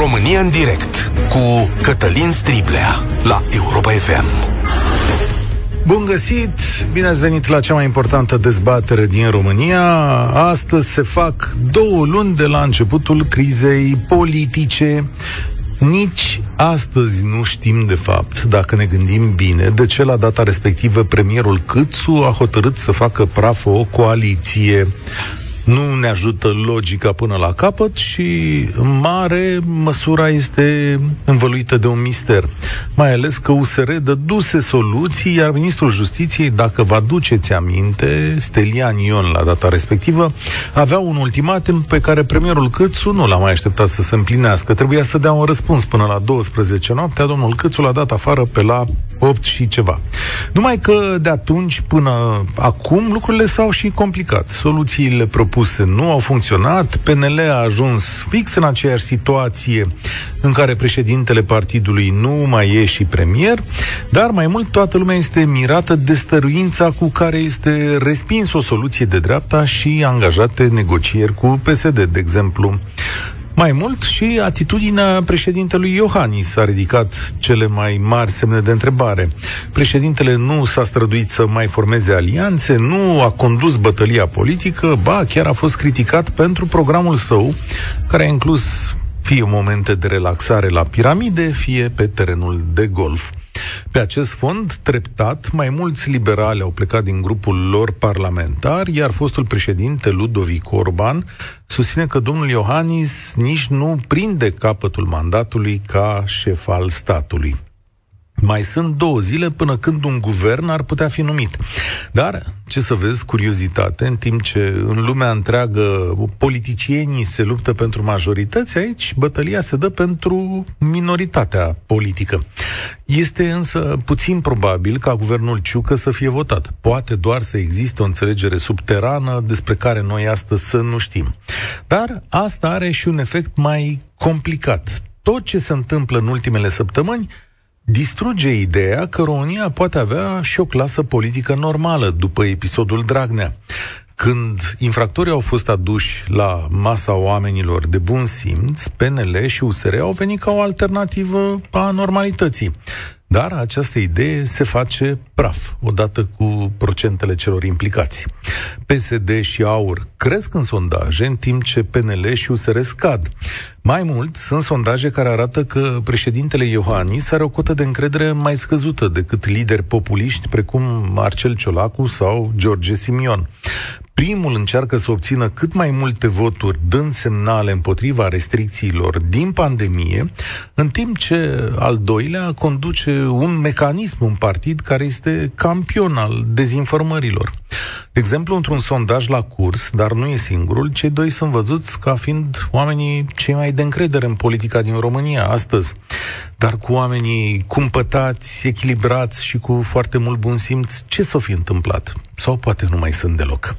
România în direct cu Cătălin Striblea la Europa FM. Bun găsit! Bine ați venit la cea mai importantă dezbatere din România. Astăzi se fac 2 luni de la începutul crizei politice. Nici astăzi nu știm de fapt, dacă ne gândim bine, de ce la data respectivă premierul Cîțu a hotărât să facă praf o coaliție. Nu ne ajută logica până la capăt și, în mare, măsura este învăluită de un mister. Mai ales că USR dăduse soluții, iar ministrul Justiției, dacă vă aduceți aminte, Stelian Ion la data respectivă, avea un ultimatum pe care premierul Cîțu nu l-a mai așteptat să se împlinească. Trebuia să dea un răspuns până la 12 noaptea, domnul Cîțu l-a dat afară pe la 8 și ceva. Numai că de atunci până acum lucrurile s-au și complicat. Soluțiile propuse nu au funcționat, PNL a ajuns fix în aceeași situație în care președintele partidului nu mai e și premier, dar mai mult toată lumea este mirată de stăruința cu care este respins o soluție de dreapta și angajate negocieri cu PSD, de exemplu. Mai mult și atitudinea președintelui Iohannis a ridicat cele mai mari semne de întrebare. Președintele nu s-a străduit să mai formeze alianțe, nu a condus bătălia politică, ba chiar a fost criticat pentru programul său, care a inclus fie momente de relaxare la piramide, fie pe terenul de golf. Pe acest fond, treptat, mai mulți liberali au plecat din grupul lor parlamentar, iar fostul președinte Ludovic Orban susține că domnul Iohannis nici nu prinde capătul mandatului ca șef al statului. Mai sunt 2 zile până când un guvern ar putea fi numit. Dar, ce să vezi, curiozitate, în timp ce în lumea întreagă politicienii se luptă pentru majorități, aici bătălia se dă pentru minoritatea politică. Este însă puțin probabil ca guvernul Ciucă să fie votat. Poate doar să existe o înțelegere subterană despre care noi astăzi să nu știm. Dar asta are și un efect mai complicat. Tot ce se întâmplă în ultimele săptămâni distruge ideea că România poate avea și o clasă politică normală după episodul Dragnea. Când infractorii au fost aduși la masa oamenilor de bun simț, PNL și USR au venit ca o alternativă a normalității. Dar această idee se face praf, odată cu procentele celor implicați. PSD și AUR cresc în sondaje, în timp ce PNL și USR scad. Mai mult, sunt sondaje care arată că președintele Iohannis are o cotă de încredere mai scăzută decât lideri populiști precum Marcel Ciolacu sau George Simion. Primul încearcă să obțină cât mai multe voturi, dând semnale împotriva restricțiilor din pandemie, în timp ce al doilea conduce un mecanism, un partid care este campion al dezinformărilor. De exemplu, într-un sondaj la Curs, dar nu e singurul, cei doi sunt văzuți ca fiind oamenii cei mai de încredere în politica din România astăzi. Dar cu oamenii cumpătați, echilibrați și cu foarte mult bun simț, ce s-o fi întâmplat? Sau poate nu mai sunt deloc.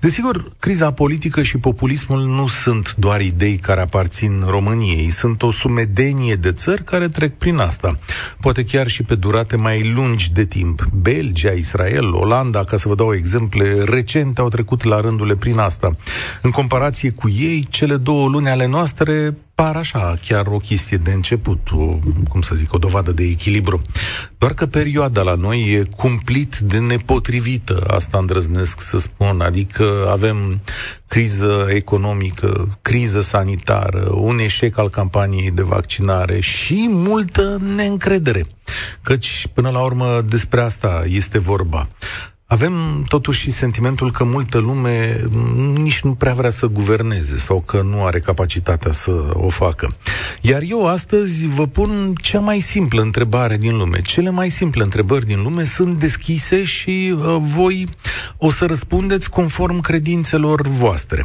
Desigur, criza politică și populismul nu sunt doar idei care aparțin României, sunt o sumedenie de țări care trec prin asta. Poate chiar și pe durate mai lungi de timp. Belgia, Israel, Olanda, ca să vă dau exemple recente, au trecut la rândul prin asta. În comparație cu ei, cele 2 luni ale noastre par așa, chiar o chestie de început, o dovadă de echilibru. Doar că perioada la noi e cumplit de nepotrivită, asta îndrăznesc să spun, adică avem criză economică, criză sanitară, un eșec al campaniei de vaccinare și multă neîncredere. Căci, până la urmă, despre asta este vorba. Avem totuși sentimentul că multă lume nici nu prea vrea să guverneze sau că nu are capacitatea să o facă. Iar eu astăzi vă pun cea mai simplă întrebare din lume. Cele mai simple întrebări din lume sunt deschise și voi o să răspundeți conform credințelor voastre.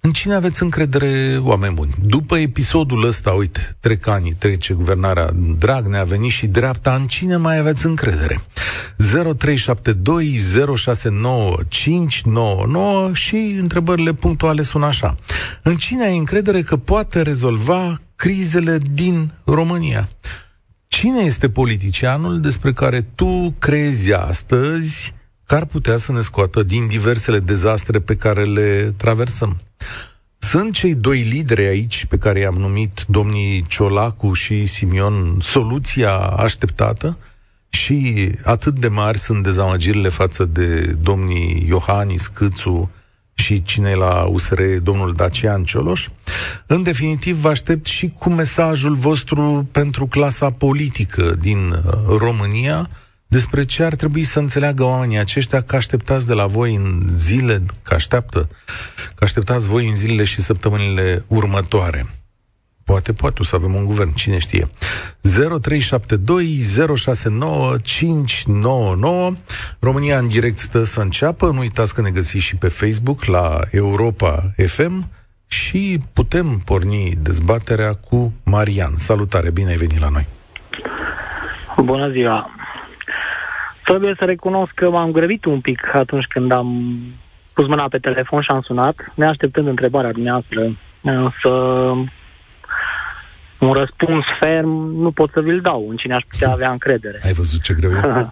În cine aveți încredere, oameni buni? După episodul ăsta, uite, trec ani, trece guvernarea Dragnea, a venit și dreapta, în cine mai aveți încredere? 0372069599 și întrebările punctuale sunt așa. În cine ai încredere că poate rezolva crizele din România? Cine este politicianul despre care tu crezi astăzi că ar putea să ne scoată din diversele dezastre pe care le traversăm? Sunt cei doi lideri aici pe care i-am numit, domnii Ciolacu și Simion, soluția așteptată? Și atât de mari sunt dezamăgirile față de domnii Iohannis, Cîțu și cine la USR, domnul Dacian Cioloș? În definitiv, vă aștept și cu mesajul vostru pentru clasa politică din România despre ce ar trebui să înțeleagă oamenii aceștia că așteptați de la voi în zile, că așteptați voi în zilele și săptămânile următoare. Poate o să avem un guvern, cine știe. 0372069599. România în direct stă să înceapă. Nu uitați că ne găsiți și pe Facebook la Europa FM și putem porni dezbaterea cu Marian. Salutare, bine ai venit la noi. Bună ziua. Trebuie să recunosc că m-am grăbit un pic atunci când am pus mâna pe telefon și am sunat, neașteptând întrebarea dumneavoastră, însă un răspuns ferm nu pot să vi-l dau, în cine aș putea avea încredere. Ai văzut ce greu e?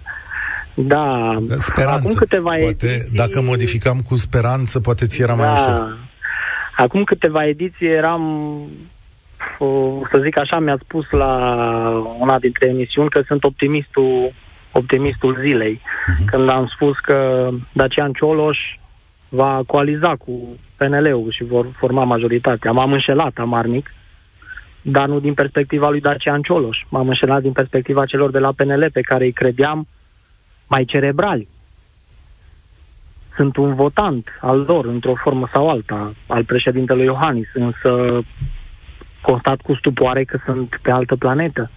Da. Speranță. Acum câteva ediții... Dacă modificam cu speranță, poate ți era mai ușor. Acum câteva ediții eram, să zic așa, mi-a spus la una dintre emisiuni că sunt optimistul zilei, când am spus că Dacian Cioloș va coaliza cu PNL-ul și vor forma majoritatea. M-am înșelat amarnic, dar nu din perspectiva lui Dacian Cioloș. M-am înșelat din perspectiva celor de la PNL, pe care îi credeam mai cerebrali. Sunt un votant al lor, într-o formă sau alta, al președintelui Iohannis, însă constat cu stupoare că sunt pe altă planetă.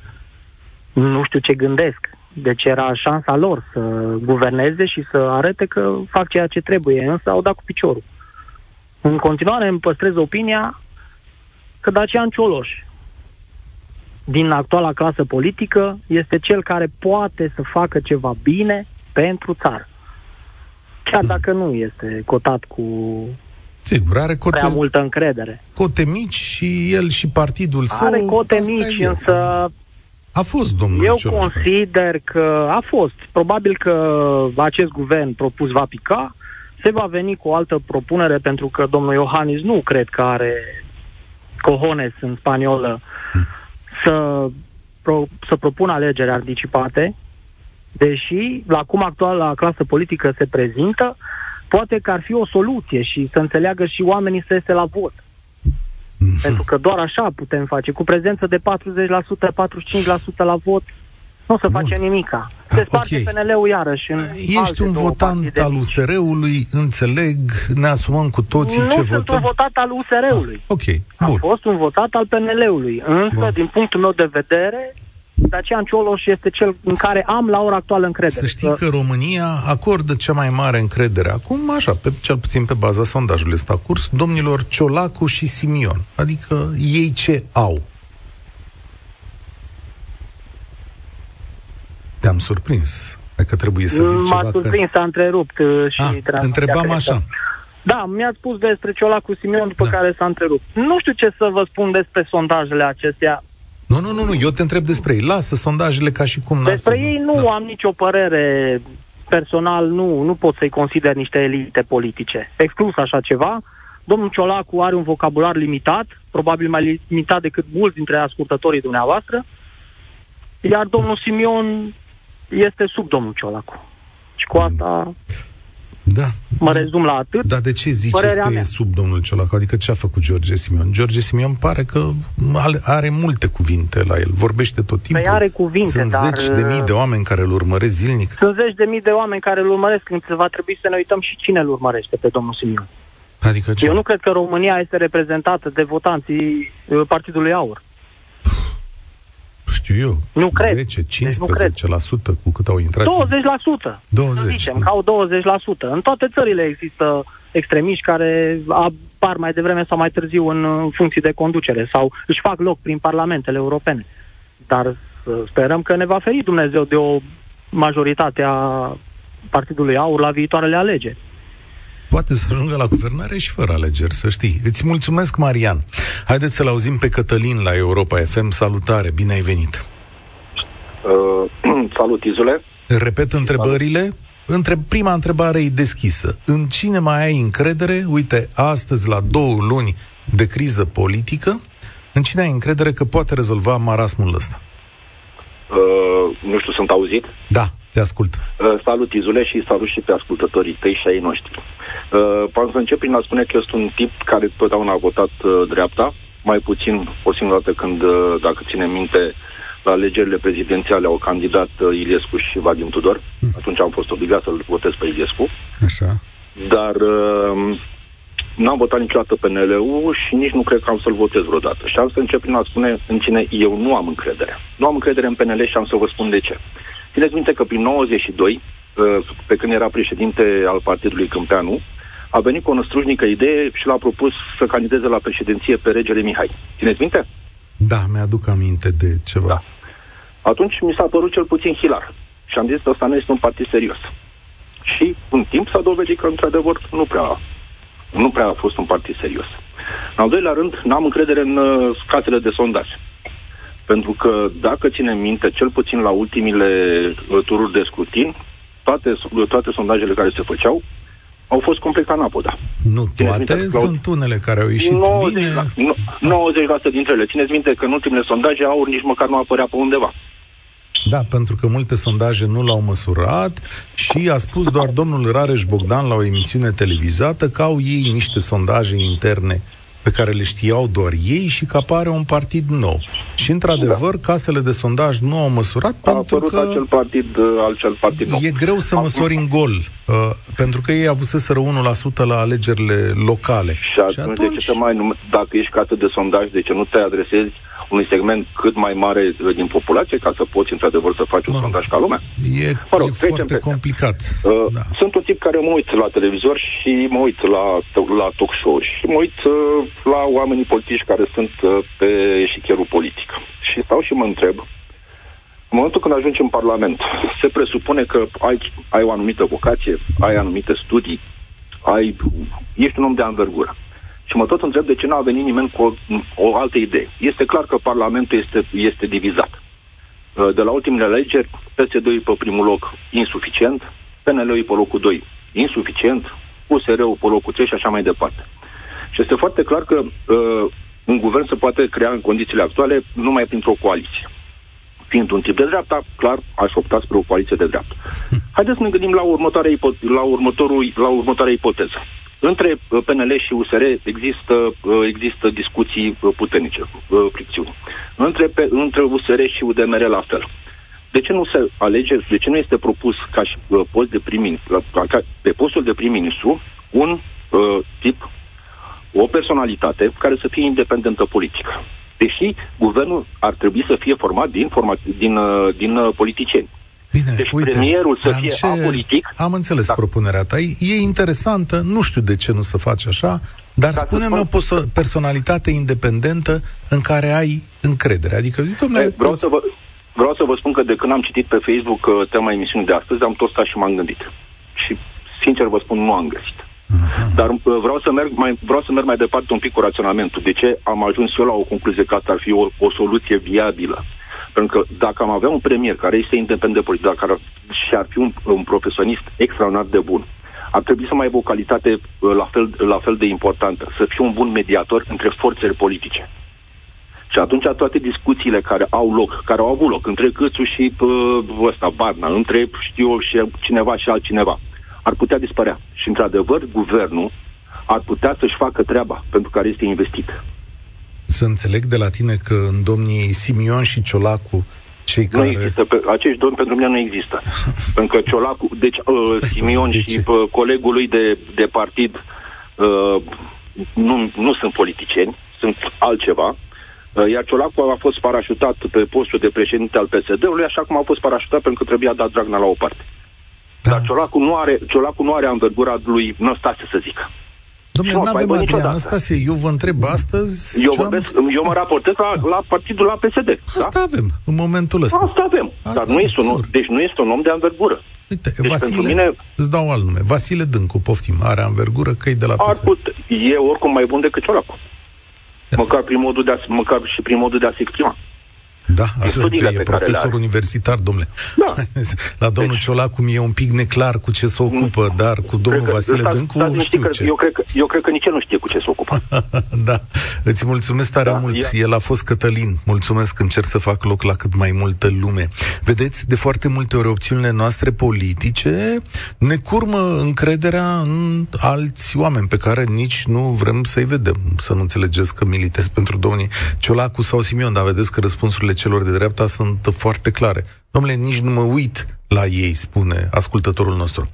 Nu știu ce gândesc. Deci era șansa lor să guverneze și să arate că fac ceea ce trebuie, însă au dat cu piciorul. În continuare îmi păstrez opinia că Dacian Cioloș, din actuala clasă politică, este cel care poate să facă ceva bine pentru țară. Chiar dacă nu este cotat cu... Sigur, are cote, prea multă încredere. Cote mici și el și partidul său... Are cote mici, însă... A fost, domnul Cioloș. Eu consider că a fost. Probabil că acest guvern propus va pica, se va veni cu o altă propunere, pentru că domnul Iohannis nu cred că are cojones în spaniolă să propună alegeri anticipate, deși la cum actuala clasă politică se prezintă, poate că ar fi o soluție și să înțeleagă și oamenii să iese la vot. Pentru că doar așa putem face. Cu prezență de 40%, 45% la vot, nu se face nimica. Se sparge PNL-ul iarăși. Ești un votant al USR-ului, înțeleg, ne asumăm cu toții ce votăm. Nu sunt un votat al USR-ului. Am fost un votat al PNL-ului. Însă, din punctul meu de vedere, Dacian Cioloș este cel în care am la ora actuală încredere. Să știi că România acordă cea mai mare încredere acum, așa, cel puțin pe baza sondajului ăsta curs, domnilor Ciolacu și Simion. Adică ei ce au? Te-am surprins. Dacă trebuie să zic ceva. M-a surprins, s-a întrerupt și întrebam așa. Da, mi-a spus despre Ciolacu Simion, după care s-a întrerupt. Nu știu ce să vă spun despre sondajele acestea. Nu, eu te întreb despre ei. Lasă sondajele ca și cum... Despre ei nu am nicio părere personal, nu pot să-i consider niște elite politice. Exclus așa ceva. Domnul Ciolacu are un vocabular limitat, probabil mai limitat decât mulți dintre ascultătorii dumneavoastră, iar domnul Simion este sub domnul Ciolacu. Și cu asta... Da. Mă rezum la atât. Dar de ce ziceți că e sub domnul Ciolacu? Adică ce a făcut George Simion? George Simion pare că are multe cuvinte la el. Vorbește tot timpul. Păi are cuvinte, sunt zeci de mii de oameni care îl urmăresc zilnic. Sunt zeci de mii de oameni care îl urmăresc, însă va trebui să ne uităm și cine îl urmărește pe domnul Simion. Adică ce? Eu nu cred că România este reprezentată de votanții Partidului AUR. Știu eu, nu 10-15% deci cu cât au intrat. 20%, să zicem, că au 20%. În toate țările există extremiști care apar mai devreme sau mai târziu în funcții de conducere sau își fac loc prin parlamentele europene. Dar sperăm că ne va feri Dumnezeu de o majoritate a Partidului AUR la viitoarele alegeri. Poate să ajungă la guvernare și fără alegeri, să știi. Îți mulțumesc, Marian. Haideți să-l auzim pe Cătălin la Europa FM. Salutare, bine ai venit. Salut, Izule. Repet întrebările. Prima întrebare e deschisă. În cine mai ai încredere? Uite, astăzi, la 2 luni de criză politică, în cine ai încredere că poate rezolva marasmul ăsta? Nu știu, sunt auzit? Da, te ascult. Salut, Izule, și salut și pe ascultătorii tăi și ai noștri. Vreau să încep prin a spune că este un tip care totdeauna a votat dreapta, mai puțin o singură dată când, dacă ținem minte, la alegerile prezidențiale au candidat Iliescu și Vadim Tudor. Atunci am fost obligat să-l votez pe Iliescu. Așa. Dar n-am votat niciodată PNL-ul și nici nu cred că am să-l votez vreodată. Și am să încep prin a spune în cine eu nu am încredere. Nu am încredere în PNL și am să vă spun de ce. Țineți minte că prin 92, pe când era președinte al partidului Câmpeanu, a venit cu o năstrușnică idee și l-a propus să candideze la președinție pe regele Mihai. Țineți minte? Da, mi-aduc aminte de ceva. Da. Atunci mi s-a părut cel puțin hilar. Și am zis că ăsta nu este un partid serios. Și în timp s-a dovedit că, într-adevăr, nu prea a fost un partid serios. În al doilea rând, n-am încredere în casele de sondaj. Pentru că, dacă ținem minte, cel puțin la ultimile tururi de scrutin, toate sondajele care se făceau au fost complet canapoda. Nu toate, sunt unele care au ieșit 90%, bine. 90% dintre ele. Țineți minte că în ultimele sondaje AUR nici măcar nu apărea pe undeva. Da, pentru că multe sondaje nu l-au măsurat și a spus doar domnul Rares Bogdan la o emisiune televizată că au ei niște sondaje interne pe care le știau doar ei și că apare un partid nou. Și, într-adevăr, casele de sondaj nu au măsurat pentru că... acel partid nou. E greu să măsori în gol, pentru că ei avuseseră 1% la alegerile locale. Și atunci... de ce să mai... Dacă ești casă de sondaj, de ce nu te adresezi unui segment cât mai mare din populație ca să poți, într-adevăr, să faci un sondaj ca lumea? E foarte complicat. Da. Sunt un tip care mă uit la televizor și mă uit la talk show și mă uit la oamenii politici care sunt pe șichierul politic. Și stau și mă întreb, în momentul când ajungi în Parlament, se presupune că ai o anumită vocație, ai anumite studii, ești un om de anvergură. Și mă tot întreb de ce n-a venit nimeni cu o altă idee. Este clar că Parlamentul este divizat. De la ultimele alegeri, PSD-ul pe primul loc, insuficient, PNL-ul pe locul 2, insuficient, USR-ul pe locul 3 și așa mai departe. Și este foarte clar că un guvern se poate crea în condițiile actuale numai printr-o coaliție. Fiind un tip de dreapta, clar, aș opta spre o coaliție de dreapta. Haideți să ne gândim la următoarea ipoteză. Între PNL și USR există discuții puternice, fricțiuni. Între USR și UDMR la fel. De ce nu se alege, de ce nu este propus ca și postul de prim-ministru un tip, o personalitate care să fie independentă politică? Deși guvernul ar trebui să fie format din politicieni. Bine, deci uite, premierul să fie apolitic. Am înțeles propunerea ta. E interesantă, nu știu de ce nu se face așa, dar spune-mi o personalitate independentă în care ai încredere. Adică, vreau să vă spun că de când am citit pe Facebook tema emisiunii de astăzi, am tot stat și m-am gândit. Și, sincer vă spun, nu am găsit. Uh-huh. Dar vreau să merg mai departe un pic cu raționamentul. De ce am ajuns eu la o concluzie că asta ar fi o soluție viabilă? Pentru că dacă am avea un premier care este independent de politic, dacă și-ar fi un profesionist extraordinar de bun, ar trebui să mai aibă o calitate la fel de importantă, să fie un bun mediator între forțele politice. Și atunci toate discuțiile care au avut loc între Cîțu și Barna, între cineva și altcineva, ar putea dispărea. Și, într-adevăr, guvernul ar putea să-și facă treaba pentru care este investit. Să înțeleg de la tine că în domnii Simion și Ciolacu acești domni pentru mine nu există. Pentru că Ciolacu, deci Simion și colegul lui de partid nu sunt politicieni, sunt altceva. Iar Ciolacu a fost parașutat pe postul de președinte al PSD-ului, așa cum a fost parașutat pentru că trebuia dat Dragnea la o parte. Da. Dar Ciolacu nu are învergura lui Năstase, să zic. Domnule, n-avem Adrian Anastasie, eu vă întreb astăzi... Eu mă raportez la partidul la PSD. Asta da? Avem, în momentul ăsta. Asta avem, dar nu este un om de anvergură. Uite, deci Vasile, îți dau alt nume. Vasile Dâncu, poftim, are anvergură că e de la PSD. E oricum mai bun decât Ciolacu. Măcar și prin modul de a se exprima. Da, asta e profesor universitar, domnule. Da. La domnul Ciolacu mi-e un pic neclar cu ce se ocupă, dar cu domnul Vasile Dâncu știu ce. Eu cred că nici el nu știe cu ce se ocupă. Da, îți mulțumesc tare mult. El a fost Cătălin. Mulțumesc, încerc să fac loc la cât mai multă lume. Vedeți, de foarte multe ori opțiunile noastre politice ne curmă încrederea în alți oameni pe care nici nu vrem să-i vedem. Să nu înțelegeți că militez pentru domnii Ciolacu sau Simion, dar vedeți că răspunsurile celor de dreapta sunt foarte clare. Domnule, nici nu mă uit la ei, spune ascultătorul nostru.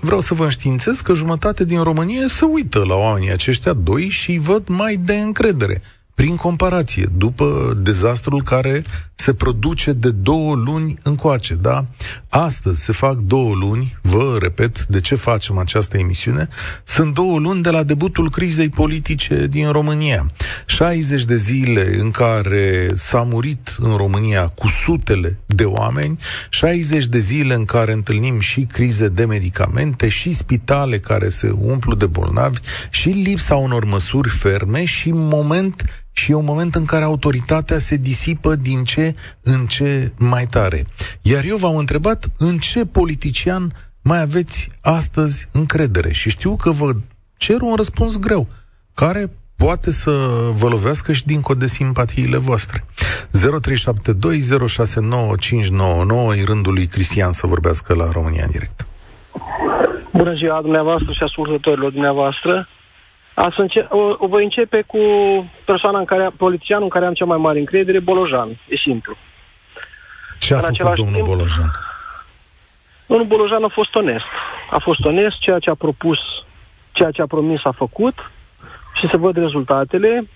Vreau să vă înștiințez că jumătate din România se uită la oamenii aceștia doi și îi văd mai de încredere, prin comparație, după dezastrul care se produce de 2 luni încoace, da? Astăzi se fac 2 luni, vă repet de ce facem această emisiune, sunt 2 luni de la debutul crizei politice din România. 60 de zile în care s-a murit în România cu sutele de oameni, 60 de zile în care întâlnim și crize de medicamente, și spitale care se umplu de bolnavi, și lipsa unor măsuri ferme, și e un moment în care autoritatea se disipă din ce în ce mai tare. Iar eu v-am întrebat în ce politician mai aveți astăzi încredere. Și știu că vă cer un răspuns greu, care poate să vă lovească și dincolo de simpatiile voastre. 0372069599, în rândul lui Cristian să vorbească la România în direct. Bună ziua dumneavoastră și ascultătorilor dumneavoastră. Voi începe cu persoana în care, politicianul în care am cea mai mare încredere, Bolojan. E simplu. Ce a făcut domnul Bolojan? Domnul Bolojan a fost onest. A fost onest, ceea ce a propus, ceea ce a promis a făcut și se văd rezultatele.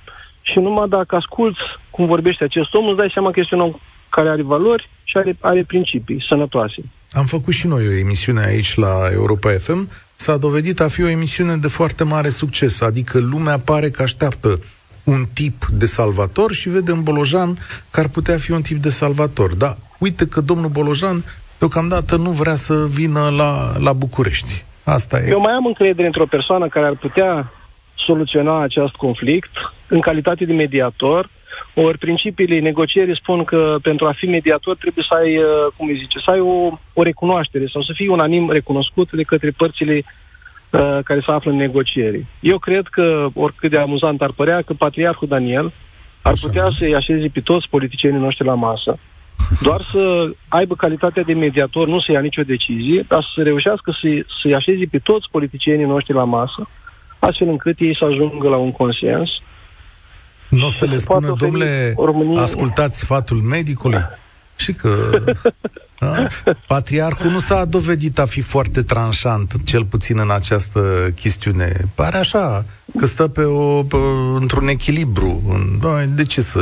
Și numai dacă asculți cum vorbește acest om, îți dai seama că este un om care are valori și are principii sănătoase. Am făcut și noi o emisiune aici la Europa FM. S-a dovedit a fi o emisiune de foarte mare succes, adică lumea pare că așteaptă un tip de salvator și vede în Bolojan că ar putea fi un tip de salvator. Da, uite că domnul Bolojan deocamdată nu vrea să vină la București. Asta e. Eu mai am încredere într-o persoană care ar putea soluționa acest conflict în calitate de mediator, ori principiile negocierii spun că pentru a fi mediator trebuie să ai, o recunoaștere sau să fii unanim recunoscut de către părțile care se află în negocieri. Eu cred că, oricât de amuzant ar părea, că Patriarhul Daniel ar putea să-i așeze pe toți politicienii noștri la masă. Doar să aibă calitatea de mediator, nu să ia nicio decizie, dar să reușească să-i așeze pe toți politicienii noștri la masă, astfel încât ei să ajungă la un consens. Nu o să le spună, domnule, ascultați sfatul medicului? Și că Patriarhul nu s-a dovedit a fi foarte tranșant, cel puțin în această chestiune. Pare așa, că stă într-un echilibru. De ce să...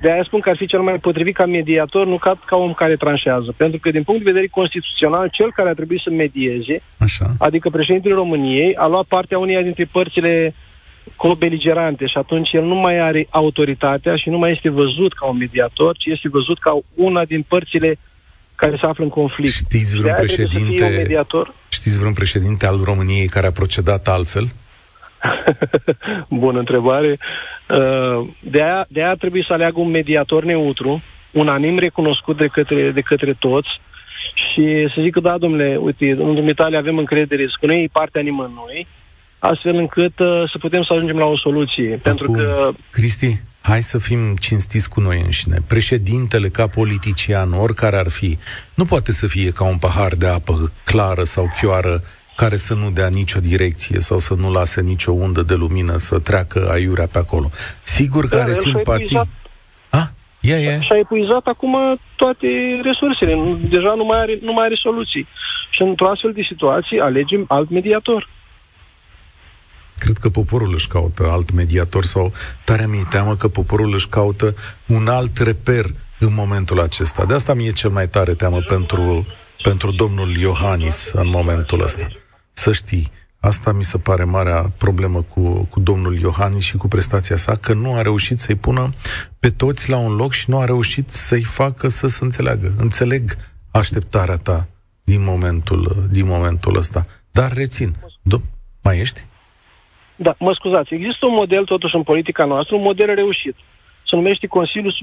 De aia spun că ar fi cel mai potrivit ca mediator, nu ca om care tranșează. Pentru că, din punct de vedere constituțional, cel care a trebuit să medieze, adică președintele României, a luat partea uneia dintre părțile co-beligerante și atunci el nu mai are autoritatea și nu mai este văzut ca un mediator, ci este văzut ca una din părțile care se află în conflict. Știți vreun președinte al României care a procedat altfel? Bună întrebare. De aia trebuie să aleagă un mediator neutru, unanim recunoscut de către toți și să zic că, da, domnule, uite, în dumitale avem încredere, că nu e partea nimănui, astfel încât să putem să ajungem la o soluție. Pentru că... Cristi, hai să fim cinstiți cu noi înșine. Președintele, ca politician, oricare ar fi, nu poate să fie ca un pahar de apă clară sau chioară care să nu dea nicio direcție sau să nu lase nicio undă de lumină să treacă aiurea pe acolo. Sigur că are simpatii. Și-a epuizat acum toate resursele. Deja nu mai are soluții. Și într-o astfel de situație alegem alt mediator. Cred că poporul își caută alt mediator sau tare mi-e teamă că poporul își caută un alt reper în momentul acesta. De asta mi-e cel mai tare teamă pentru domnul Iohannis în momentul ăsta. Să știi, asta mi se pare marea problemă cu domnul Iohannis și cu prestația sa, că nu a reușit să-i pună pe toți la un loc și nu a reușit să-i facă să se înțeleagă. Înțeleg așteptarea ta din momentul ăsta. Dar rețin. Mai ești? Da, mă scuzați, există un model totuși în politica noastră, un model reușit. Se numește Consiliul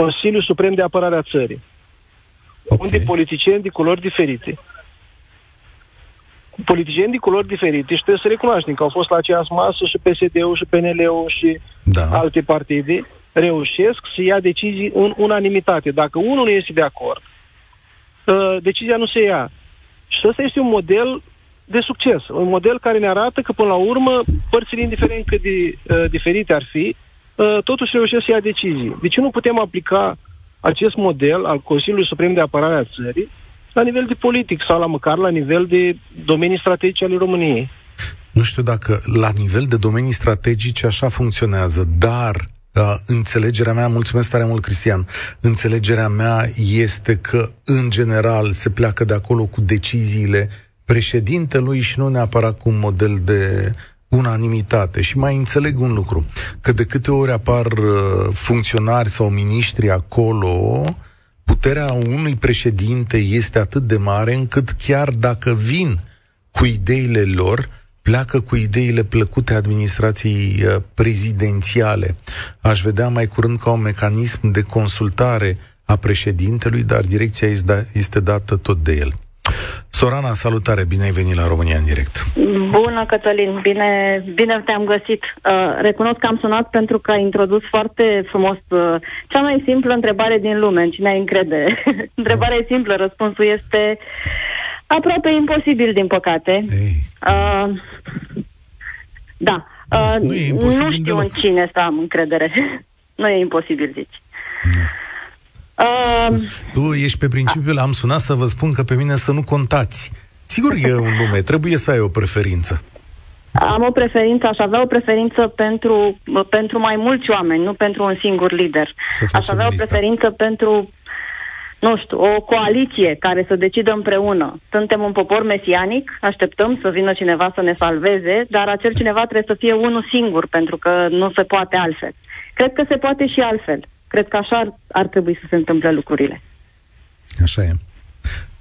Consiliul Suprem de Apărare a Țării, okay, unde politicieni de culori diferite. Politicieni de culori diferite și trebuie să recunoaștem că au fost la aceeași masă și PSD-ul și PNL-ul și alte partide, reușesc să ia decizii în unanimitate. Dacă unul nu este de acord, decizia nu se ia. Și ăsta este un model de succes, un model care ne arată că, până la urmă, părțile, indiferent cât de diferite ar fi, totuși reușesc să ia decizii. De ce nu putem aplica acest model al Consiliului Suprem de Apărare a Țării la nivel de politic sau la măcar la nivel de domenii strategice ale României? Nu știu dacă la nivel de domenii strategice așa funcționează, dar înțelegerea mea, mulțumesc tare mult, Cristian, înțelegerea mea este că, în general, se pleacă de acolo cu deciziile președintelui și nu neapărat cu un model de unanimitate. Și mai înțeleg un lucru, că de câte ori apar funcționari sau miniștri acolo, puterea unui președinte este atât de mare încât chiar dacă vin cu ideile lor, pleacă cu ideile plăcute administrației prezidențiale. Aș vedea mai curând ca un mecanism de consultare a președintelui, dar direcția este dată tot de el. Sorana, salutare, bine ai venit la România în direct. Bună, Cătălin, bine te-am găsit. Recunosc că am sunat pentru că ai introdus foarte frumos cea mai simplă întrebare din lume, în cine ai încredere. Întrebarea e simplă, răspunsul este aproape imposibil, din păcate. Da, nu știu în cine să am încredere. Nu e imposibil, zici. Tu ești pe principiul am sunat să vă spun că pe mine să nu contați. Sigur e un nume, trebuie să ai o preferință. Am o preferință, aș avea o preferință pentru mai mulți oameni, nu pentru un singur lider. Aș avea o preferință pentru, nu știu, o coaliție care să decidă împreună. Suntem un popor mesianic, așteptăm să vină cineva să ne salveze, dar acel cineva trebuie să fie unul singur, pentru că nu se poate altfel. Cred că se poate și altfel. Cred că așa ar trebui să se întâmple lucrurile. Așa e.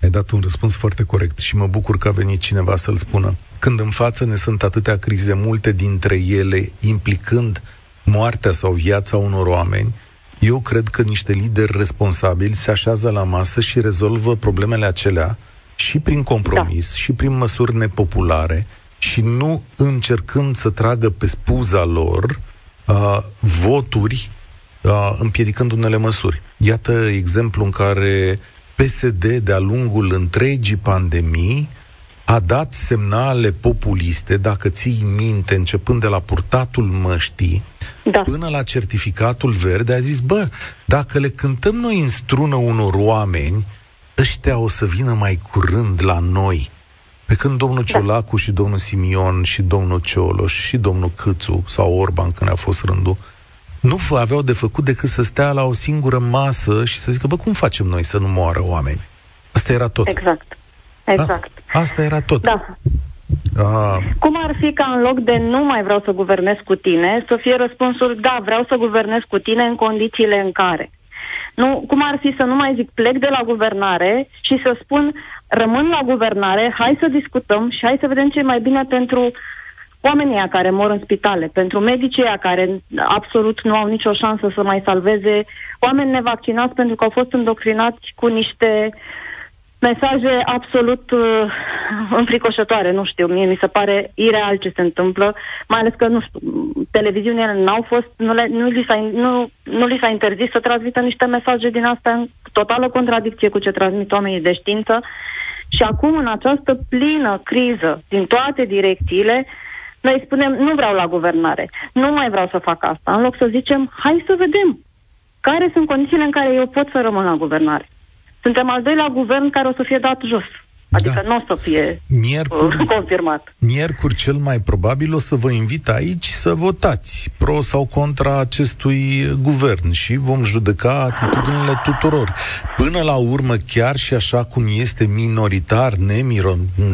Ai dat un răspuns foarte corect și mă bucur că a venit cineva să-l spună. Când în față ne sunt atâtea crize, multe dintre ele implicând moartea sau viața unor oameni, eu cred că niște lideri responsabili se așează la masă și rezolvă problemele acelea și prin compromis, și prin măsuri nepopulare, și nu încercând să tragă pe spuza lor voturi, împiedicând unele măsuri. Iată exemplu în care PSD de-a lungul întregii pandemii a dat semnale populiste, dacă ții minte, începând de la purtatul măștii până la certificatul verde, a zis, bă, dacă le cântăm noi în strună unor oameni, ăștia o să vină mai curând la noi. Pe când domnul Ciolacu și domnul Simion și domnul Cioloș și domnul Cîțu sau Orban, când a fost rândul, nu aveau de făcut decât să stea la o singură masă și să zică, bă, cum facem noi să nu moară oameni? Asta era tot. Exact. Asta era tot. Cum ar fi ca, în loc de nu mai vreau să guvernez cu tine, să fie răspunsul, da, vreau să guvernez cu tine în condițiile în care. Nu, cum ar fi să nu mai zic plec de la guvernare și să spun rămân la guvernare, hai să discutăm și hai să vedem ce e mai bine pentru oamenii care mor în spitale, pentru medicii care absolut nu au nicio șansă să mai salveze, oameni nevaccinați pentru că au fost îndoctrinați cu niște mesaje absolut înfricoșătoare, nu știu, mie mi se pare ireal ce se întâmplă, mai ales că, nu știu, televiziunile n-au fost, nu li s-a interzis să transmită niște mesaje din astea în totală contradicție cu ce transmit oamenii de știință și acum, în această plină criză din toate direcțiile, noi spunem, nu vreau la guvernare, nu mai vreau să fac asta, în loc să zicem, hai să vedem care sunt condițiile în care eu pot să rămân la guvernare. Suntem al doilea guvern care o să fie dat jos, adică nu o să fie confirmat. Miercuri, cel mai probabil, o să vă invit aici să votați pro sau contra acestui guvern și vom judeca atitudinile tuturor. Până la urmă, chiar și așa cum este minoritar,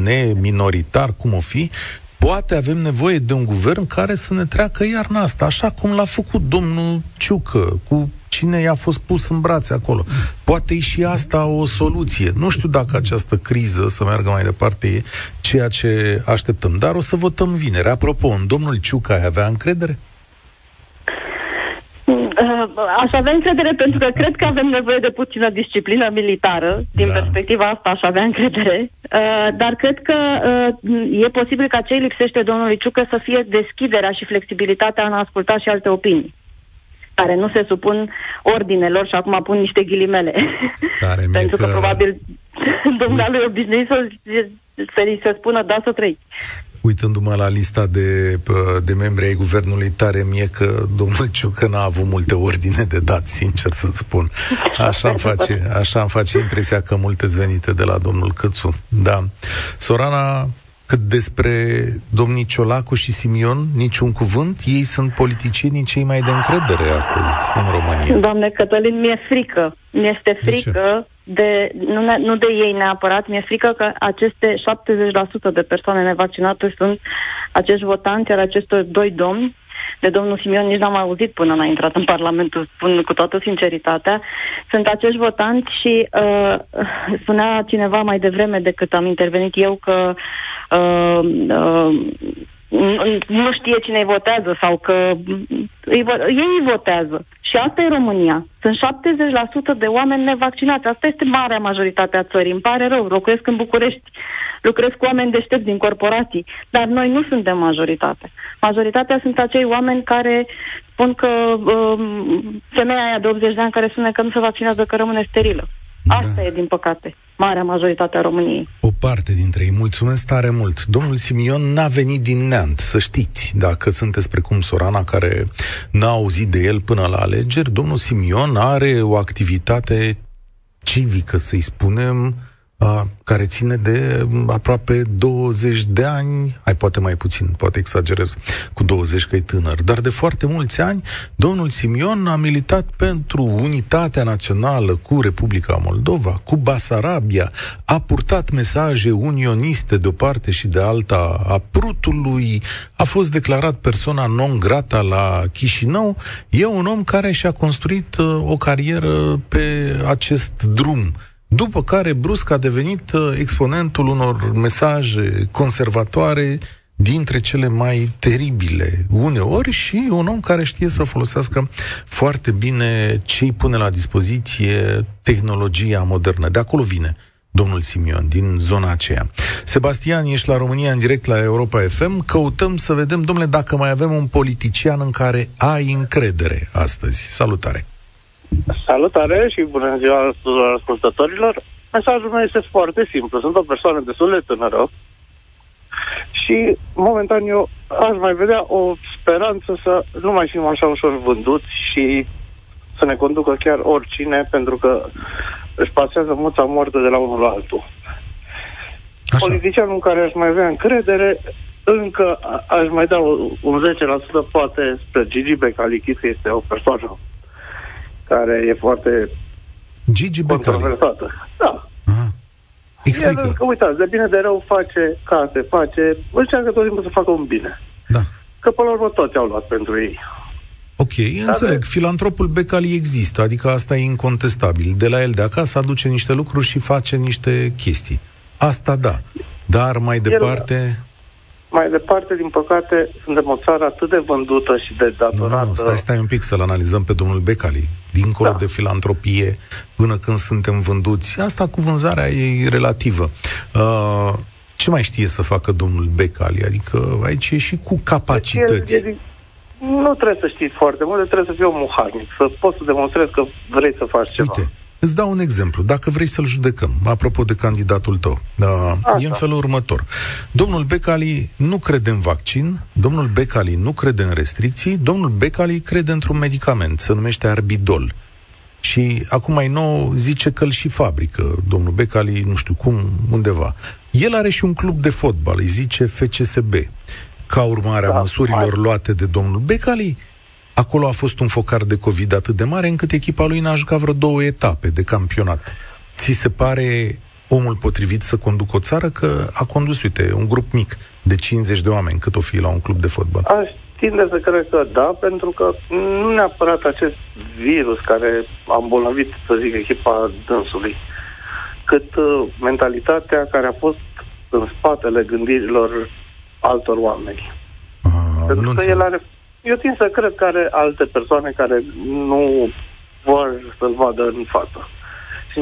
neminoritar, cum o fi, poate avem nevoie de un guvern care să ne treacă iarna asta, așa cum l-a făcut domnul Ciucă, cu cine i-a fost pus în brațe acolo. Poate e și asta o soluție. Nu știu dacă această criză să meargă mai departe e ceea ce așteptăm, dar o să votăm vineri. Apropo, în domnul Ciucă ai avea încredere? Aș avea încredere pentru că cred că avem nevoie de puțină disciplină militară. Din perspectiva asta aș avea încredere. Dar cred că e posibil ca ce îi lipsește domnului Ciucă să fie deschiderea și flexibilitatea în a asculta și alte opinii care nu se supun ordinelor, și acum pun niște ghilimele. Pentru că probabil domnului obișnuit să-i se spună da să trăiți. Uitându-mă la lista de membri ai guvernului, tare mie că domnul Ciucă n-a avut multe ordine de dat, sincer să spun. Așa îmi face impresia că multe-s venite de la domnul Cîțu. Da. Sorana, cât despre domnii Ciolacu și Simion, niciun cuvânt? Ei sunt politicienii cei mai de încredere astăzi în România. Doamne Cătălin, mi-e frică. Mi-este frică. Nu de ei neapărat, mi-e frică că aceste 70% de persoane nevaccinate sunt acești votanți ale acestor doi domni. De domnul Simion nici n-am auzit până n-a intrat în Parlament, spun cu toată sinceritatea. Sunt acești votanți și spunea cineva mai devreme decât am intervenit eu că nu știe cine îi votează sau că ei votează. Și asta e România. Sunt 70% de oameni nevaccinați. Asta este marea majoritate a țării. Îmi pare rău, locuiesc în București, lucrez cu oameni deștepți din corporații, dar noi nu suntem majoritate. Majoritatea sunt acei oameni care spun că femeia aia de 80 de ani care spune că nu se vaccinează, că rămâne sterilă. Asta e, din păcate, marea majoritate a României. O parte dintre ei. Mulțumesc tare mult. Domnul Simion n-a venit din Neant, să știți. Dacă sunteți precum Sorana, care n-a auzit de el până la alegeri, domnul Simion are o activitate civică, să-i spunem, care ține de aproape 20 de ani, poate mai puțin, poate exagerez cu 20 că e tânăr, dar de foarte mulți ani domnul Simion a militat pentru unitatea națională cu Republica Moldova, cu Basarabia, a purtat mesaje unioniste de o parte și de alta a Prutului, a fost declarat persoana non grata la Chișinău. E un om care și-a construit o carieră pe acest drum, după care brusc a devenit exponentul unor mesaje conservatoare dintre cele mai teribile uneori și un om care știe să folosească foarte bine ce îi pune la dispoziție tehnologia modernă. De acolo vine domnul Simion, din zona aceea. Sebastian, ești la România în direct la Europa FM. Căutăm să vedem, domnule, dacă mai avem un politician în care ai încredere astăzi. Salutare! Salutare și bună ziua ascultătorilor. Mesajul meu este foarte simplu. Sunt o persoană destul de tânără și momentan eu aș mai vedea o speranță să nu mai fim așa ușor vânduți și să ne conducă chiar oricine, pentru că își pasează muța moartă de la unul la altul. Așa. Politicianul în care aș mai avea încredere, încă aș mai da un 10% poate spre Gigi Becali, că este o persoană care e foarte Gigi controversată. Da. Aha. Explică. El, uitați, de bine de rău face, case, face, încearcă tot timpul să facă un bine. Da. Că până la urmă toți au luat pentru ei. Ok, înțeleg. Filantropul Becali există, adică asta e incontestabil. De la el de acasă aduce niște lucruri și face niște chestii. Asta da. Dar mai departe... Mai departe, din păcate, suntem o țară atât de vândută și de datorată... Nu, stai un pic să-l analizăm pe domnul Becali. Dincolo de filantropie, până când suntem vânduți, asta cu vânzarea e relativă. Ce mai știe să facă domnul Becali? Adică aici e și cu capacități. Deci nu trebuie să știi foarte mult, trebuie să fii omul harnic, să poți să demonstrezi că vrei să faci ceva. Uite, îți dau un exemplu, dacă vrei să-l judecăm, apropo de candidatul tău. E în felul următor. Domnul Becali nu crede în vaccin, domnul Becali nu crede în restricții, domnul Becali crede într-un medicament, se numește Arbidol. Și acum mai nou zice că îl și fabrică domnul Becali, nu știu cum, undeva. El are și un club de fotbal, îi zice FCSB. Ca urmare a măsurilor luate de domnul Becali, acolo a fost un focar de COVID atât de mare încât echipa lui n-a jucat vreo 2 etape de campionat. Ți se pare omul potrivit să conducă o țară? Că a condus, uite, un grup mic de 50 de oameni, cât o fi la un club de fotbal. Aș tinde să cred că da, pentru că nu neapărat acest virus care a îmbolnăvit, să zic, echipa dânsului, cât mentalitatea care a fost în spatele gândirilor altor oameni. Pentru că el are eu țin să cred că are alte persoane care nu vor să-l vadă în față.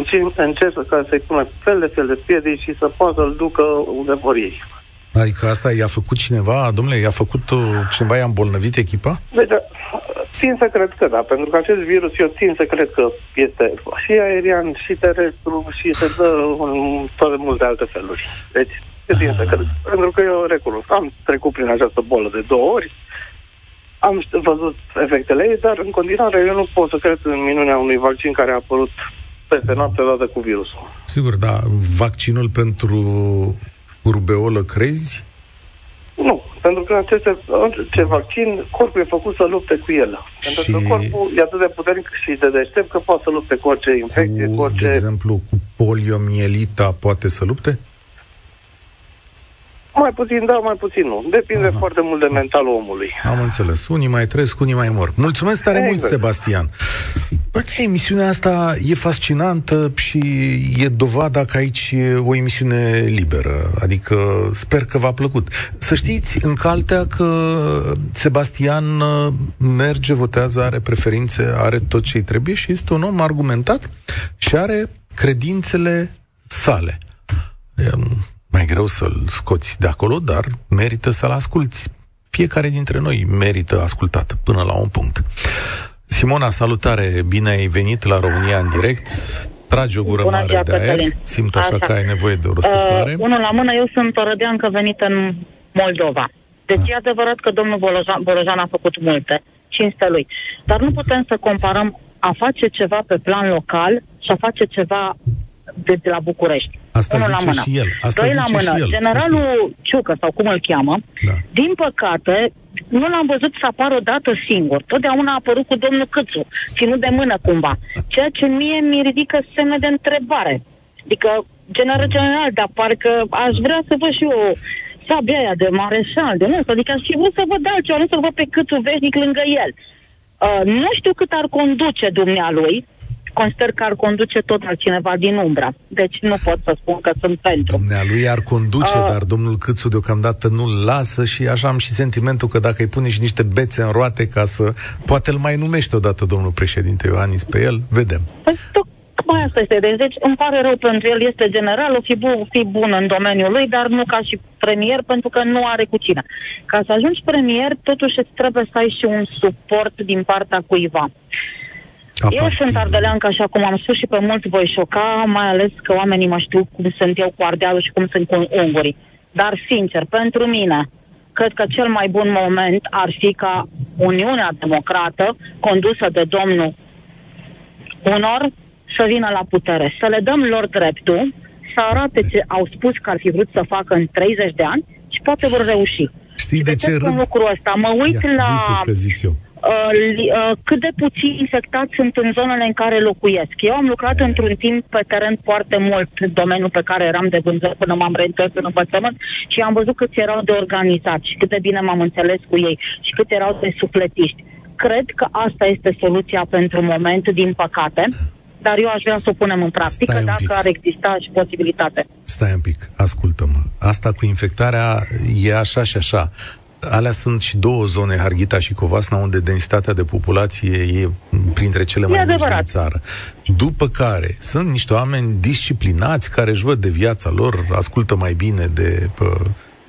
Și încercă să-i pună fel de piedici și să poată să-l ducă unde vor ei. Adică asta i-a făcut cineva? Dom'le, i-a făcut cineva, i-a îmbolnăvit echipa? Deci, țin să cred că da, pentru că acest virus, eu țin să cred că este și aerian, și terestru, și se dă în toate multe alte feluri. Deci, țin să cred. Pentru că eu recunosc, am trecut prin această bolă de 2 ori, am văzut efectele ei, dar în continuare eu nu pot să cred în minunea unui vaccin care a apărut peste noapte dată cu virusul. Sigur, dar vaccinul pentru rubeolă crezi? Nu, pentru că orice vaccin, corpul e făcut să lupte cu el. Pentru și... că corpul e atât de puternic și de deștept că poate să lupte cu orice infecție, cu orice... De exemplu, cu poliomielita poate să lupte? Mai puțin da, mai puțin nu. Depinde foarte mult de mentalul omului. Am înțeles. Unii mai trăiesc, unii mai mor. Mulțumesc tare mult, Sebastian. Bă, emisiunea asta e fascinantă și e dovada că aici e o emisiune liberă. Adică sper că v-a plăcut. Să știți, în caltea că Sebastian merge, votează, are preferințe, are tot ce-i trebuie și este un om argumentat și are credințele sale. Mai greu să-l scoți de acolo, dar merită să-l asculți. Fiecare dintre noi merită ascultat până la un punct. Simona, salutare, bine ai venit la România în direct. Tragi o gură bună mare de aer, simt așa că ai nevoie de o răsuflare. Unul la mână, eu sunt orădeancă venită în Moldova. Deci e adevărat că domnul Bolojan a făcut multe, cinste lui. Dar nu putem să comparăm a face ceva pe plan local și a face ceva de la București. Asta unul zice la mână. Și el. Asta doi la mână. El, generalul Ciucă, sau cum îl cheamă, da. Din păcate, nu l-am văzut să apară odată singur. Totdeauna a apărut cu domnul Cîțu, ținut de mână cumva. Ceea ce mie mi ridică semne de întrebare. Adică, general, dar parcă aș vrea să văd și eu sabia aia de mareșal, de mult. Adică aș fi vrut să văd altceva, nu să văd pe Cîțu veșnic lângă el. Nu știu cât ar conduce dumnealui, consider că ar conduce tot altcineva din umbra. Deci nu pot să spun că sunt pentru. Dumnealui ar conduce, dar domnul Cîțu deocamdată nu-l lasă și așa am și sentimentul că dacă îi pune și niște bețe în roate ca să... Poate îl mai numește odată domnul președinte Iohannis pe el, vedem. Păi tocmai asta este. Deci îmi pare rău pentru el, este general, o fi bun în domeniul lui, dar nu ca și premier, pentru că nu are cu cine. Ca să ajungi premier, totuși îți trebuie să ai și un suport din partea cuiva. Eu sunt ardeleancă, așa cum am spus, și pe mult voi șoca, mai ales că oamenii mă știu cum sunt eu cu ardealul și cum sunt cu ungurii. Dar, sincer, pentru mine, cred că cel mai bun moment ar fi ca Uniunea Democrată, condusă de domnul Hunor, să vină la putere. Să le dăm lor dreptul, să arate ce au spus că ar fi vrut să facă în 30 de ani și poate vor reuși. Știi de ce râd? Lucrul ăsta. Mă uit cât de puțini infectați sunt în zonele în care locuiesc. Eu am lucrat într-un timp pe teren foarte mult, domeniul pe care eram de vânzări până m-am reîntors în învățământ și am văzut câți erau de organizați și cât de bine m-am înțeles cu ei și cât erau de supletiști. Cred că asta este soluția pentru moment, din păcate, dar eu aș vrea să o punem în practică dacă ar exista și posibilitate. Stai un pic, ascultă-mă. Asta cu infectarea e așa și așa. Alea sunt și două zone, Harghita și Covasna, unde densitatea de populație e printre cele mai mici din țară. După care sunt niște oameni disciplinați care își văd de viața lor, ascultă mai bine de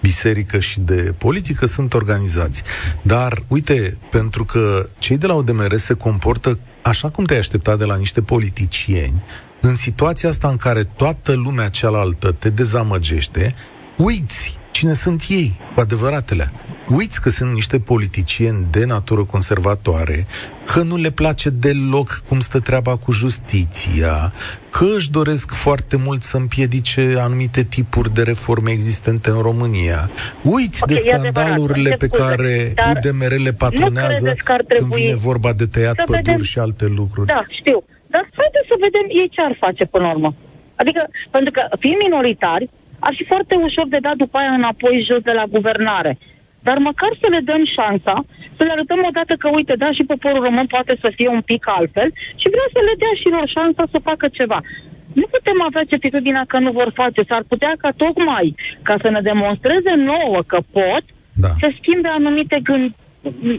biserică și de politică, sunt organizați. Dar, uite, pentru că cei de la UDMR se comportă așa cum te-ai aștepta de la niște politicieni, în situația asta în care toată lumea cealaltă te dezamăgește, uiți cine sunt ei, cu adevăratele. Uiți că sunt niște politicieni de natură conservatoare, că nu le place deloc cum stă treaba cu justiția, că își doresc foarte mult să împiedice anumite tipuri de reforme existente în România. Uiți de scandalurile pe care UDMR le patronează când vine vorba de tăiat păduri și alte lucruri. Da, știu. Dar haideți să vedem ei ce ar face până la urmă. Adică, pentru că fiind minoritari, ar fi foarte ușor de dat după aia înapoi jos de la guvernare. Dar măcar să le dăm șansa, să le arătăm odată că, uite, da, și poporul român poate să fie un pic altfel și vreau să le dea și lor șansa să facă ceva. Nu putem avea certitudinea că nu vor face. S-ar putea ca tocmai, ca să ne demonstreze nouă că pot, să schimbe anumite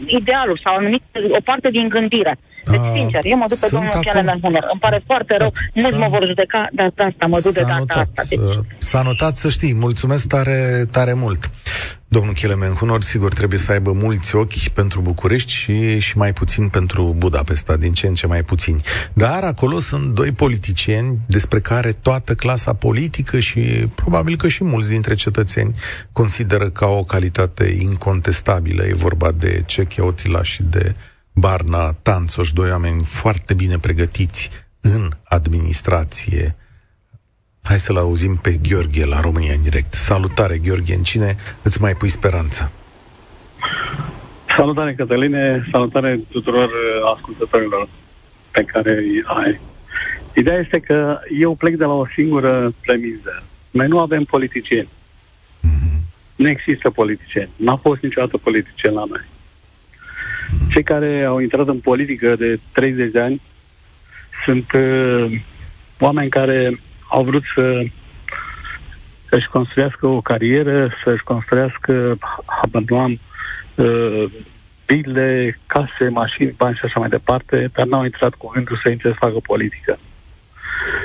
idealul sau anumit o parte din gândire. Deci, sincer, eu mă duc pe domnul Kelemen Hunor. Îmi pare foarte rău, mulți mă vor judeca, dar asta mă duc de data asta. Deci... S-a notat, să știi. Mulțumesc tare, tare mult. Domnul Kelemen Hunor, sigur, trebuie să aibă mulți ochi pentru București și mai puțin pentru Budapesta, din ce în ce mai puțini. Dar acolo sunt doi politicieni despre care toată clasa politică și probabil că și mulți dintre cetățeni consideră ca o calitate incontestabilă. E vorba de Ceche Otila și de Barna Tanțoș, doi oameni foarte bine pregătiți în administrație. Hai să-l auzim pe Gheorghe la România în direct. Salutare, Gheorghe, în cine îți mai pui speranța? Salutare, Cătăline, salutare tuturor ascultătorilor pe care îi ai. Ideea este că eu plec de la o singură premisă. Noi nu avem politicieni. Mm-hmm. Nu există politicieni. N-a fost niciodată politicieni la noi. Mm-hmm. Cei care au intrat în politică de 30 de ani sunt oameni care au vrut să-și construiască o carieră, să-și construiască, bile, case, mașini, bani și așa mai departe, dar n-au intrat cu gândul să intre să facă politică.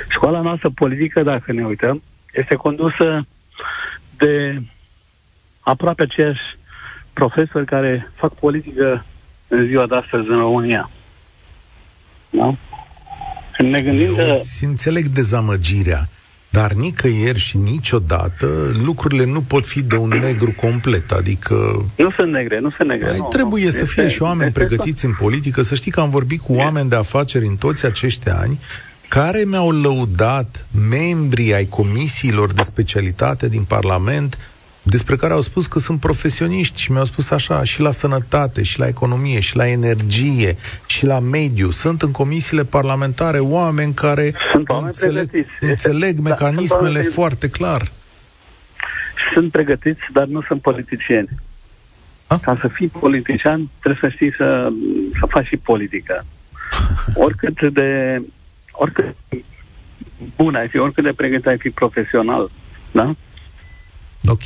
Școala noastră politică, dacă ne uităm, este condusă de aproape aceiași profesori care fac politică în ziua de astăzi în România. Da? Ne gândim că... Înțeleg dezamăgirea, dar nicăieri și niciodată lucrurile nu pot fi de un negru complet, adică... Nu sunt negre. Trebuie să fie și oameni pregătiți în politică, să știi că am vorbit cu oameni de afaceri în toți acești ani, care mi-au lăudat membrii ai comisiilor de specialitate din Parlament, despre care au spus că sunt profesioniști și mi-au spus așa, și la sănătate, și la economie, și la energie, și la mediu. Sunt în comisiile parlamentare oameni care înțeleg mecanismele foarte clar. Sunt pregătiți, dar nu sunt politicieni. A? Ca să fii politician, trebuie să știi să faci și politică. Oricât bun ai fi, oricât de pregătit ai fi profesional, da? Ok,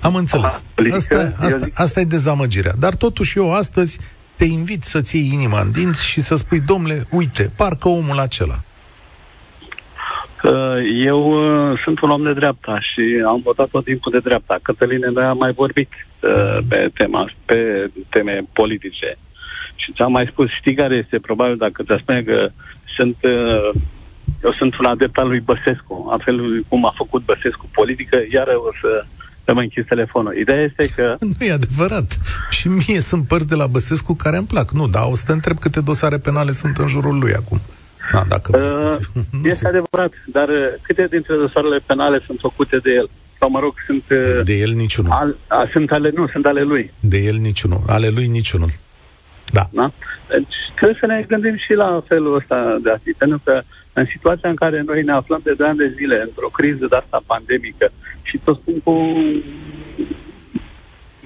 am înțeles. Asta e dezamăgirea. Dar totuși eu astăzi te invit să-ți iei inima în dinți și să spui, domnule, uite, parcă omul acela. Eu sunt un om de dreapta și am votat tot timpul de dreapta. Cătăline, noi am mai vorbit pe teme politice. Și ți-am mai spus, știi care este, probabil, dacă ți-a spune că sunt... Eu sunt un adept al lui Băsescu, a felului cum a făcut Băsescu politică, iar o să îmi închis telefonul. Ideea este că... Nu e adevărat. Și mie sunt părți de la Băsescu care îmi plac. Nu, dar o să te întreb câte dosare penale sunt în jurul lui acum. Da, dacă este adevărat, dar câte dintre dosarele penale sunt făcute de el? Sau, mă rog, sunt... De el niciunul. Sunt ale lui. De el niciunul. Ale lui niciunul. Da? Deci trebuie să ne gândim și la felul ăsta de a fi, pentru că în situația în care noi ne aflăm de 2 ani de zile într-o criză de asta pandemică și tot spun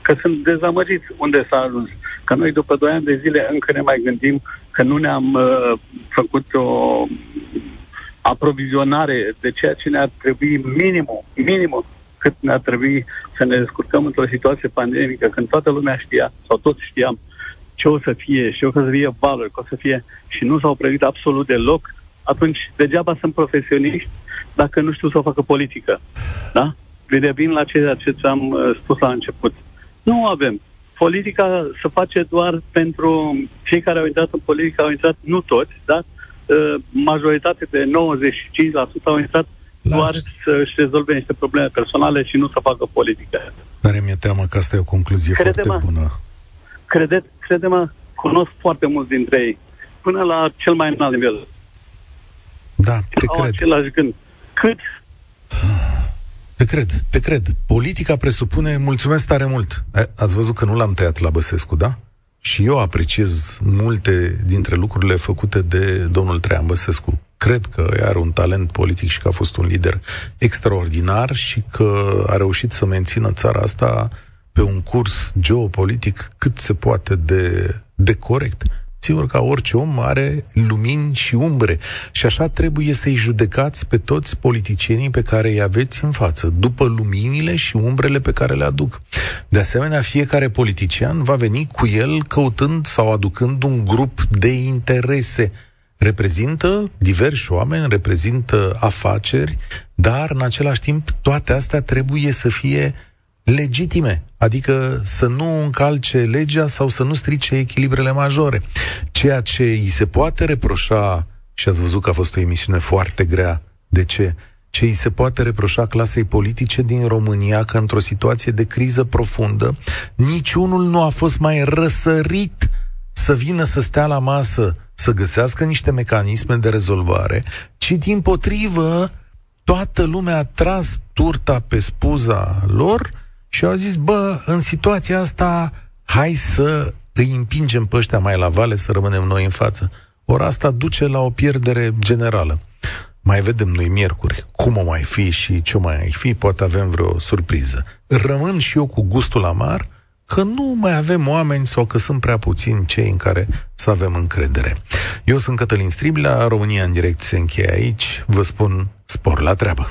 că sunt dezamăgiți unde s-a ajuns, că noi după 2 ani de zile încă ne mai gândim că nu ne-am făcut o aprovizionare de ceea ce ne-ar trebui minimum cât ne-ar trebui să ne descurcăm într-o situație pandemică, când toată lumea știa sau toți știam ce o să fie, și o să fie valori, că o să fie, și nu s-au pregătit absolut deloc, atunci degeaba sunt profesioniști dacă nu știu să facă politică. Da? Revin la ceea ce ți-am spus la început. Nu avem. Politica se face doar pentru cei care au intrat în politică, au intrat, nu toți, dar majoritatea de 95% au intrat doar să-și rezolve niște probleme personale și nu să facă politică. Dar mi-e teamă că asta e o concluzie foarte bună. Crede-mă, cunosc foarte mulți dintre ei, până la cel mai înalt nivel. Da, te cred. Au același gând. Te cred. Politica presupune... Mulțumesc tare mult. Ați văzut că nu l-am tăiat la Băsescu, da? Și eu apreciez multe dintre lucrurile făcute de domnul Traian Băsescu. Cred că are un talent politic și că a fost un lider extraordinar și că a reușit să mențină țara asta pe un curs geopolitic cât se poate de corect. sigur că orice om are lumini și umbre. Și așa trebuie să-i judecați pe toți politicienii pe care îi aveți în față, după luminile și umbrele pe care le aduc. De asemenea, fiecare politician va veni cu el căutând sau aducând un grup de interese. Reprezintă diversi oameni, reprezintă afaceri, dar în același timp toate astea trebuie să fie legitime, adică să nu încalce legea sau să nu strice echilibrele majore. Ceea ce îi se poate reproșa, și ați văzut că a fost o emisiune foarte grea, de ce? Ce îi se poate reproșa clasei politice din România că într-o situație de criză profundă, niciunul nu a fost mai răsărit să vină să stea la masă, să găsească niște mecanisme de rezolvare, ci dimpotrivă toată lumea a tras turta pe spuza lor și au zis, bă, în situația asta, hai să îi împingem pe ăștia mai la vale, să rămânem noi în față. Ori asta duce la o pierdere generală. Mai vedem noi miercuri cum o mai fi și ce o mai fi, poate avem vreo surpriză. Rămân și eu cu gustul amar că nu mai avem oameni sau că sunt prea puțini cei în care să avem încredere. Eu sunt Cătălin Striblea, România în direct se încheie aici, vă spun spor la treabă!